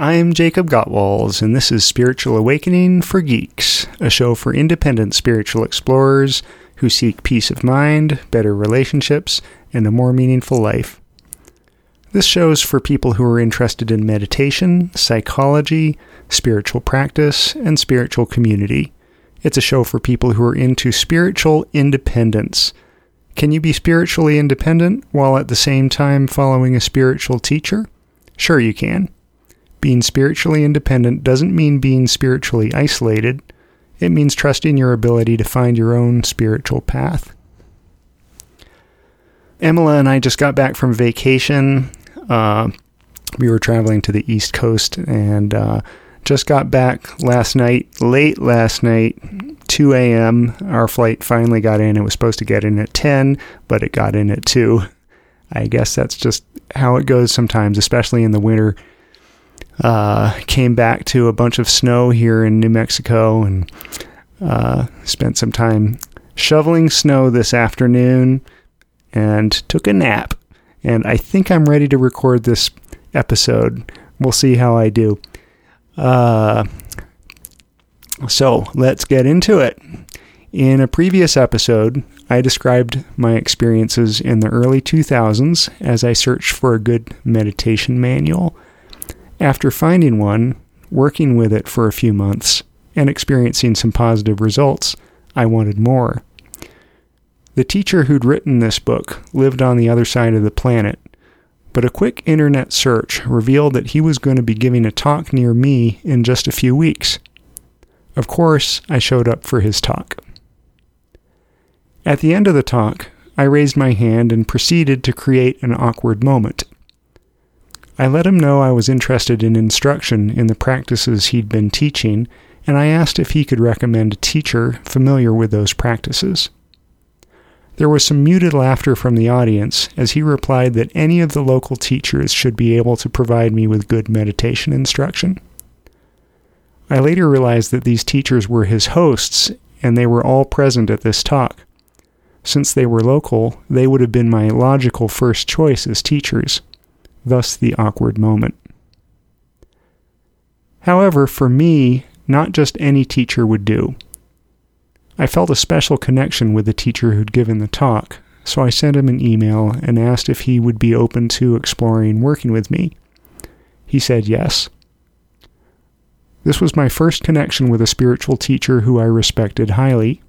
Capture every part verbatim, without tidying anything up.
I'm Jacob Gottwals, and this is Spiritual Awakening for Geeks, a show for independent spiritual explorers who seek peace of mind, better relationships, and a more meaningful life. This show is for people who are interested in meditation, psychology, spiritual practice, and spiritual community. It's a show for people who are into spiritual independence. Can you be spiritually independent while at the same time following a spiritual teacher? Sure you can. Being spiritually independent doesn't mean being spiritually isolated. It means trusting your ability to find your own spiritual path. Emma and I just got back from vacation. Uh, we were traveling to the East Coast and uh, just got back last night, late last night, two a.m. Our flight finally got in. It was supposed to get in at ten, but it got in at two. I guess that's just how it goes sometimes, especially in the winter. Uh, came back to a bunch of snow here in New Mexico and uh, spent some time shoveling snow this afternoon and took a nap. And I think I'm ready to record this episode. We'll see how I do. Uh, so let's get into it. In a previous episode, I described my experiences in the early two thousands as I searched for a good meditation manual. After finding one, working with it for a few months, and experiencing some positive results, I wanted more. The teacher who'd written this book lived on the other side of the planet, but a quick internet search revealed that he was going to be giving a talk near me in just a few weeks. Of course, I showed up for his talk. At the end of the talk, I raised my hand and proceeded to create an awkward moment. I let him know I was interested in instruction in the practices he'd been teaching, and I asked if he could recommend a teacher familiar with those practices. There was some muted laughter from the audience as he replied that any of the local teachers should be able to provide me with good meditation instruction. I later realized that these teachers were his hosts, and they were all present at this talk. Since they were local, they would have been my logical first choice as teachers. Thus the awkward moment. However, for me, not just any teacher would do. I felt a special connection with the teacher who'd given the talk, so I sent him an email and asked if he would be open to exploring working with me. He said yes. This was my first connection with a spiritual teacher who I respected highly.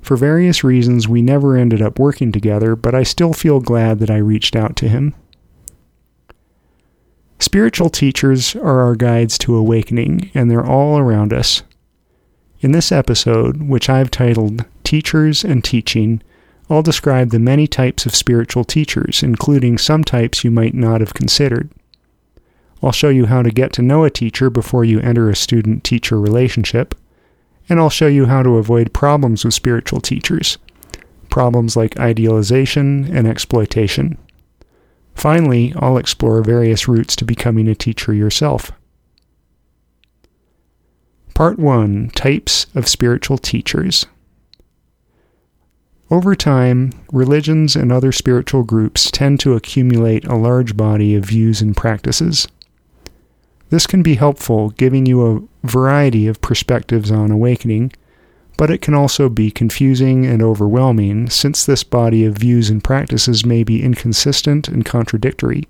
For various reasons, we never ended up working together, but I still feel glad that I reached out to him. Spiritual teachers are our guides to awakening, and they're all around us. In this episode, which I've titled Teachers and Teaching, I'll describe the many types of spiritual teachers, including some types you might not have considered. I'll show you how to get to know a teacher before you enter a student-teacher relationship, and I'll show you how to avoid problems with spiritual teachers, problems like idealization and exploitation. Finally, I'll explore various routes to becoming a teacher yourself. Part one. Types of Spiritual Teachers. Over time, religions and other spiritual groups tend to accumulate a large body of views and practices. This can be helpful, giving you a variety of perspectives on awakening, but it can also be confusing and overwhelming, since this body of views and practices may be inconsistent and contradictory.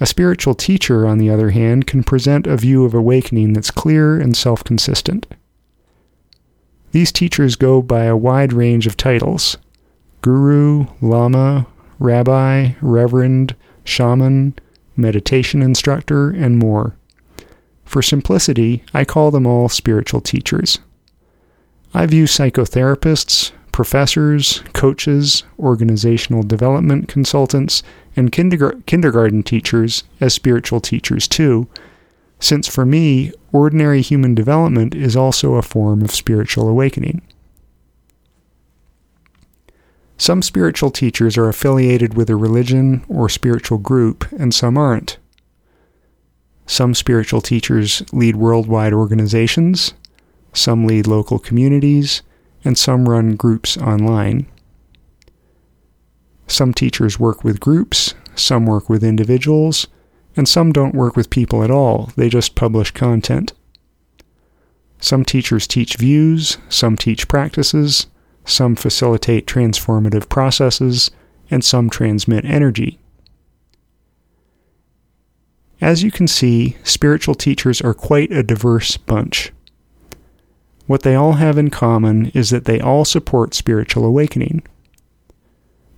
A spiritual teacher, on the other hand, can present a view of awakening that's clear and self-consistent. These teachers go by a wide range of titles: guru, lama, rabbi, reverend, shaman, meditation instructor, and more. For simplicity, I call them all spiritual teachers. I view psychotherapists, professors, coaches, organizational development consultants, and kinder- kindergarten teachers as spiritual teachers too, since for me, ordinary human development is also a form of spiritual awakening. Some spiritual teachers are affiliated with a religion or spiritual group, and some aren't. Some spiritual teachers lead worldwide organizations, some lead local communities, and some run groups online. Some teachers work with groups, some work with individuals, and some don't work with people at all, they just publish content. Some teachers teach views, some teach practices, some facilitate transformative processes, and some transmit energy. As you can see, spiritual teachers are quite a diverse bunch. What they all have in common is that they all support spiritual awakening.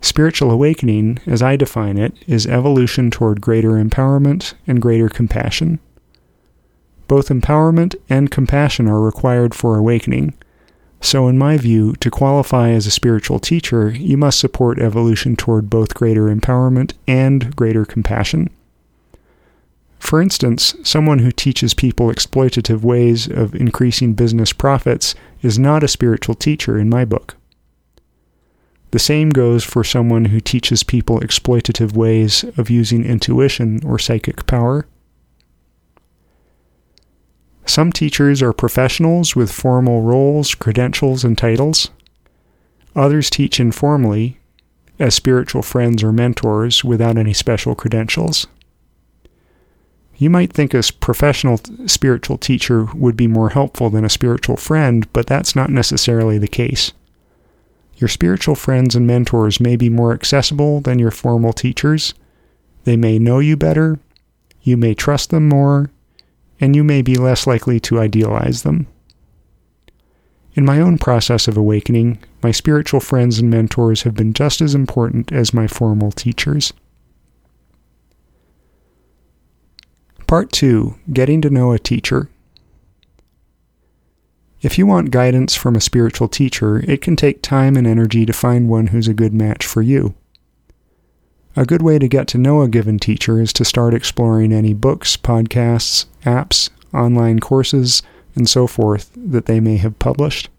Spiritual awakening, as I define it, is evolution toward greater empowerment and greater compassion. Both empowerment and compassion are required for awakening. So in my view, to qualify as a spiritual teacher, you must support evolution toward both greater empowerment and greater compassion. For instance, someone who teaches people exploitative ways of increasing business profits is not a spiritual teacher in my book. The same goes for someone who teaches people exploitative ways of using intuition or psychic power. Some teachers are professionals with formal roles, credentials, and titles. Others teach informally, as spiritual friends or mentors, without any special credentials. You might think a professional spiritual teacher would be more helpful than a spiritual friend, but that's not necessarily the case. Your spiritual friends and mentors may be more accessible than your formal teachers. They may know you better, you may trust them more, and you may be less likely to idealize them. In my own process of awakening, my spiritual friends and mentors have been just as important as my formal teachers. Part two, getting to know a teacher. If you want guidance from a spiritual teacher, it can take time and energy to find one who's a good match for you. A good way to get to know a given teacher is to start exploring any books, podcasts, apps, online courses, and so forth that they may have published.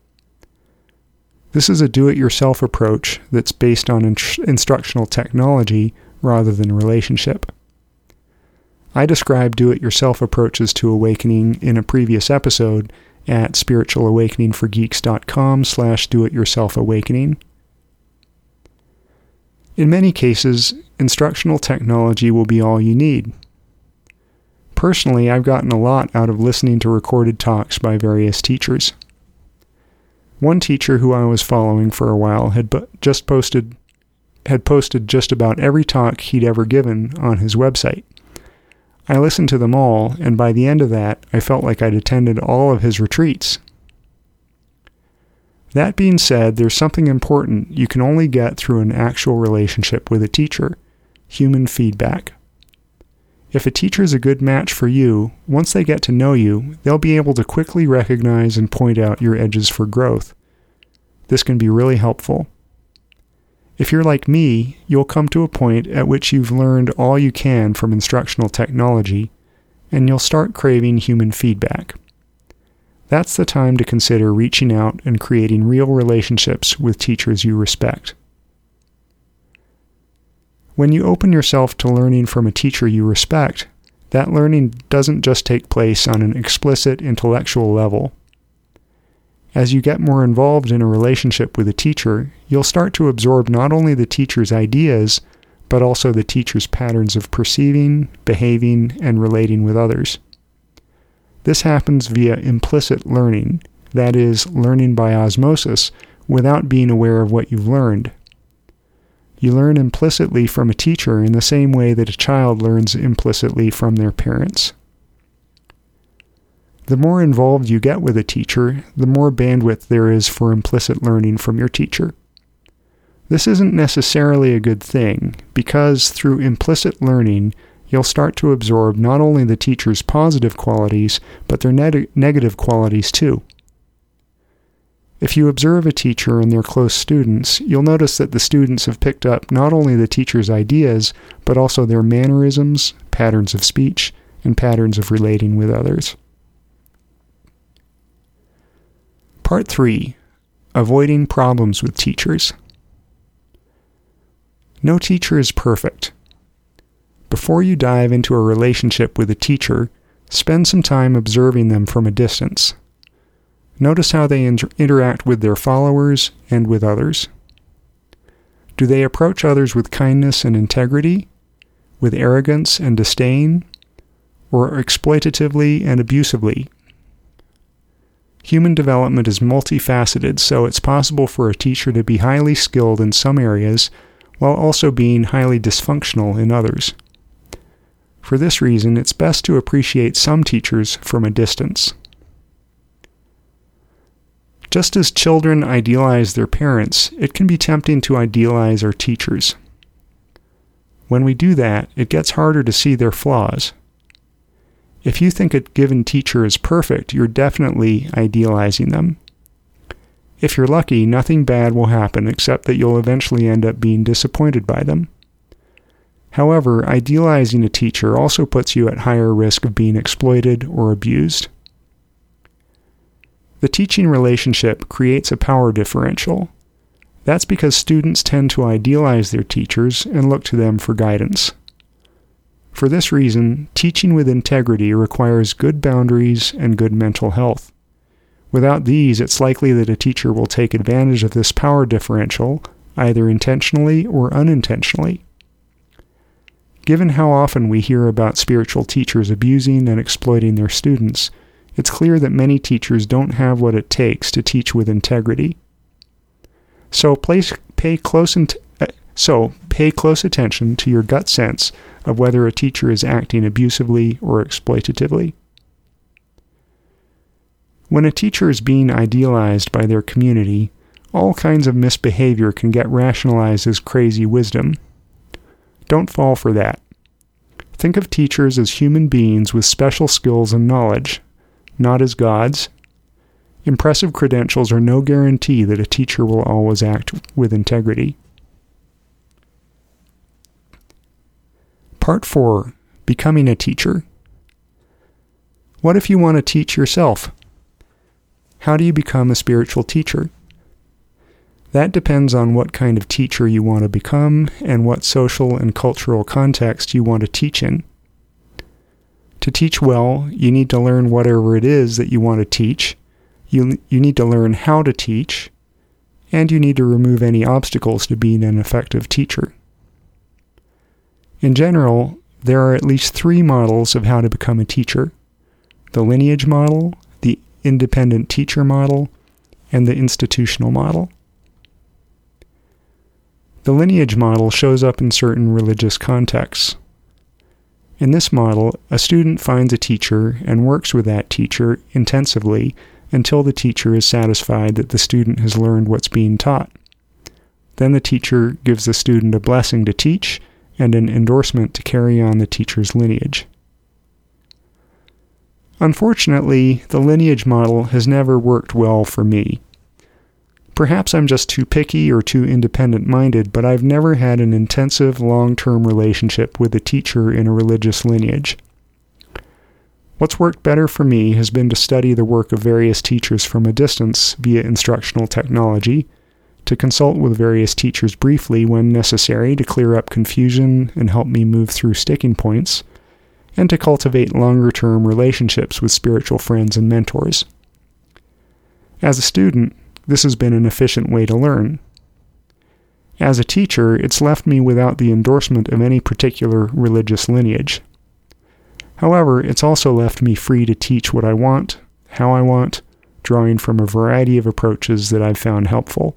This is a do-it-yourself approach that's based on inst- instructional technology rather than relationship. I describe do-it-yourself approaches to awakening in a previous episode at spiritualawakeningforgeeks.com slash do-it-yourself-awakening. In many cases, instructional technology will be all you need. Personally, I've gotten a lot out of listening to recorded talks by various teachers. One teacher who I was following for a while had just posted, had posted just about every talk he'd ever given on his website. I listened to them all, and by the end of that, I felt like I'd attended all of his retreats. That being said, there's something important you can only get through an actual relationship with a teacher: human feedback. If a teacher is a good match for you, once they get to know you, they'll be able to quickly recognize and point out your edges for growth. This can be really helpful. If you're like me, you'll come to a point at which you've learned all you can from instructional technology, and you'll start craving human feedback. That's the time to consider reaching out and creating real relationships with teachers you respect. When you open yourself to learning from a teacher you respect, that learning doesn't just take place on an explicit intellectual level. As you get more involved in a relationship with a teacher, you'll start to absorb not only the teacher's ideas, but also the teacher's patterns of perceiving, behaving, and relating with others. This happens via implicit learning, that is, learning by osmosis, without being aware of what you've learned. You learn implicitly from a teacher in the same way that a child learns implicitly from their parents. The more involved you get with a teacher, the more bandwidth there is for implicit learning from your teacher. This isn't necessarily a good thing, because through implicit learning, you'll start to absorb not only the teacher's positive qualities, but their ne- negative qualities too. If you observe a teacher and their close students, you'll notice that the students have picked up not only the teacher's ideas, but also their mannerisms, patterns of speech, and patterns of relating with others. Part three, avoiding problems with teachers. No teacher is perfect. Before you dive into a relationship with a teacher, spend some time observing them from a distance. Notice how they inter- interact with their followers and with others. Do they approach others with kindness and integrity, with arrogance and disdain, or exploitatively and abusively. Human development is multifaceted, so it's possible for a teacher to be highly skilled in some areas while also being highly dysfunctional in others. For this reason, it's best to appreciate some teachers from a distance. Just as children idealize their parents, it can be tempting to idealize our teachers. When we do that, it gets harder to see their flaws. If you think a given teacher is perfect, you're definitely idealizing them. If you're lucky, nothing bad will happen except that you'll eventually end up being disappointed by them. However, idealizing a teacher also puts you at higher risk of being exploited or abused. The teaching relationship creates a power differential. That's because students tend to idealize their teachers and look to them for guidance. For this reason, teaching with integrity requires good boundaries and good mental health. Without these, it's likely that a teacher will take advantage of this power differential, either intentionally or unintentionally. Given how often we hear about spiritual teachers abusing and exploiting their students, it's clear that many teachers don't have what it takes to teach with integrity. So, place, pay close int- so pay close attention to your gut sense of whether a teacher is acting abusively or exploitatively. When a teacher is being idealized by their community, all kinds of misbehavior can get rationalized as crazy wisdom. Don't fall for that. Think of teachers as human beings with special skills and knowledge, not as gods. Impressive credentials are no guarantee that a teacher will always act with integrity. Part four. Becoming a teacher. What if you want to teach yourself? How do you become a spiritual teacher? That depends on what kind of teacher you want to become and what social and cultural context you want to teach in. To teach well, you need to learn whatever it is that you want to teach, you, you need to learn how to teach, and you need to remove any obstacles to being an effective teacher. In general, there are at least three models of how to become a teacher: the lineage model, the independent teacher model, and the institutional model. The lineage model shows up in certain religious contexts. In this model, a student finds a teacher and works with that teacher intensively until the teacher is satisfied that the student has learned what's being taught. Then the teacher gives the student a blessing to teach and an endorsement to carry on the teacher's lineage. Unfortunately, the lineage model has never worked well for me. Perhaps I'm just too picky or too independent-minded, but I've never had an intensive, long-term relationship with a teacher in a religious lineage. What's worked better for me has been to study the work of various teachers from a distance via instructional technology, to consult with various teachers briefly when necessary to clear up confusion and help me move through sticking points, and to cultivate longer-term relationships with spiritual friends and mentors. As a student, this has been an efficient way to learn. As a teacher, it's left me without the endorsement of any particular religious lineage. However, it's also left me free to teach what I want, how I want, drawing from a variety of approaches that I've found helpful.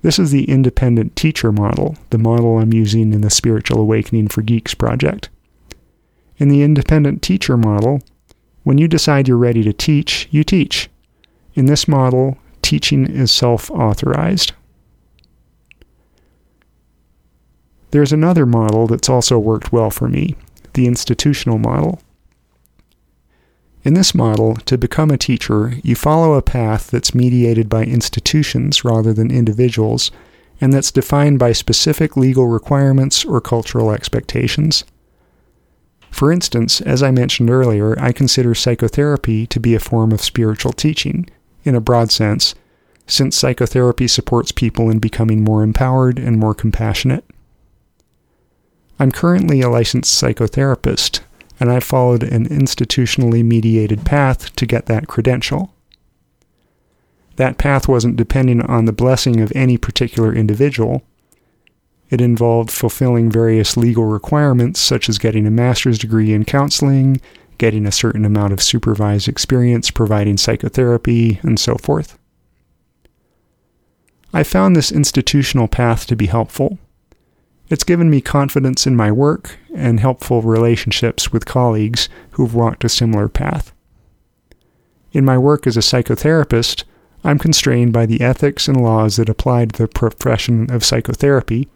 This is the independent teacher model, the model I'm using in the Spiritual Awakening for Geeks project. In the independent teacher model, when you decide you're ready to teach, you teach. In this model, teaching is self-authorized. There's another model that's also worked well for me, the institutional model. In this model, to become a teacher, you follow a path that's mediated by institutions rather than individuals, and that's defined by specific legal requirements or cultural expectations. For instance, as I mentioned earlier, I consider psychotherapy to be a form of spiritual teaching, in a broad sense, since psychotherapy supports people in becoming more empowered and more compassionate. I'm currently a licensed psychotherapist, and I've followed an institutionally mediated path to get that credential. That path wasn't depending on the blessing of any particular individual. It involved fulfilling various legal requirements, such as getting a master's degree in counseling, getting a certain amount of supervised experience, providing psychotherapy, and so forth. I found this institutional path to be helpful. It's given me confidence in my work and helpful relationships with colleagues who've walked a similar path. In my work as a psychotherapist, I'm constrained by the ethics and laws that apply to the profession of psychotherapy,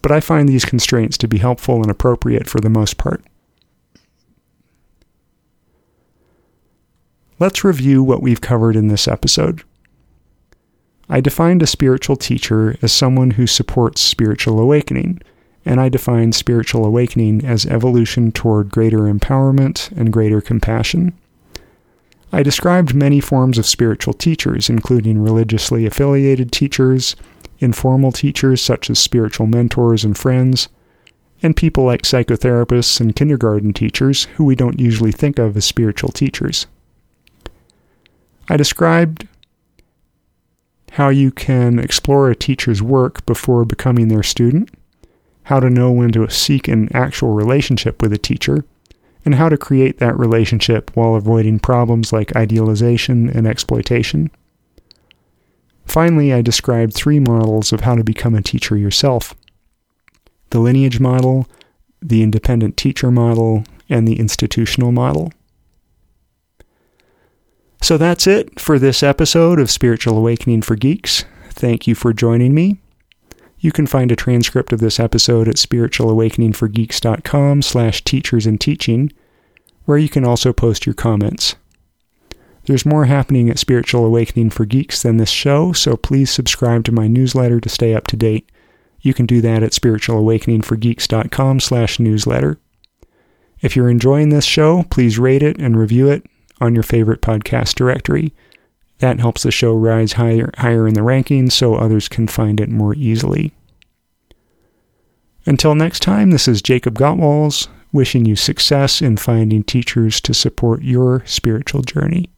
but I find these constraints to be helpful and appropriate for the most part. Let's review what we've covered in this episode. I defined a spiritual teacher as someone who supports spiritual awakening, and I define spiritual awakening as evolution toward greater empowerment and greater compassion. I described many forms of spiritual teachers, including religiously affiliated teachers, informal teachers such as spiritual mentors and friends, and people like psychotherapists and kindergarten teachers who we don't usually think of as spiritual teachers. I described how you can explore a teacher's work before becoming their student, how to know when to seek an actual relationship with a teacher, and how to create that relationship while avoiding problems like idealization and exploitation. Finally, I described three models of how to become a teacher yourself: the lineage model, the independent teacher model, and the institutional model. So that's it for this episode of Spiritual Awakening for Geeks. Thank you for joining me. You can find a transcript of this episode at spiritualawakeningforgeeks.com slash teachers and teaching, where you can also post your comments. There's more happening at Spiritual Awakening for Geeks than this show, so please subscribe to my newsletter to stay up to date. You can do that at spiritualawakeningforgeeks.com slash newsletter. If you're enjoying this show, please rate it and review it on your favorite podcast directory. That helps the show rise higher higher in the rankings so others can find it more easily. Until next time, this is Jacob Gottwals, wishing you success in finding teachers to support your spiritual journey.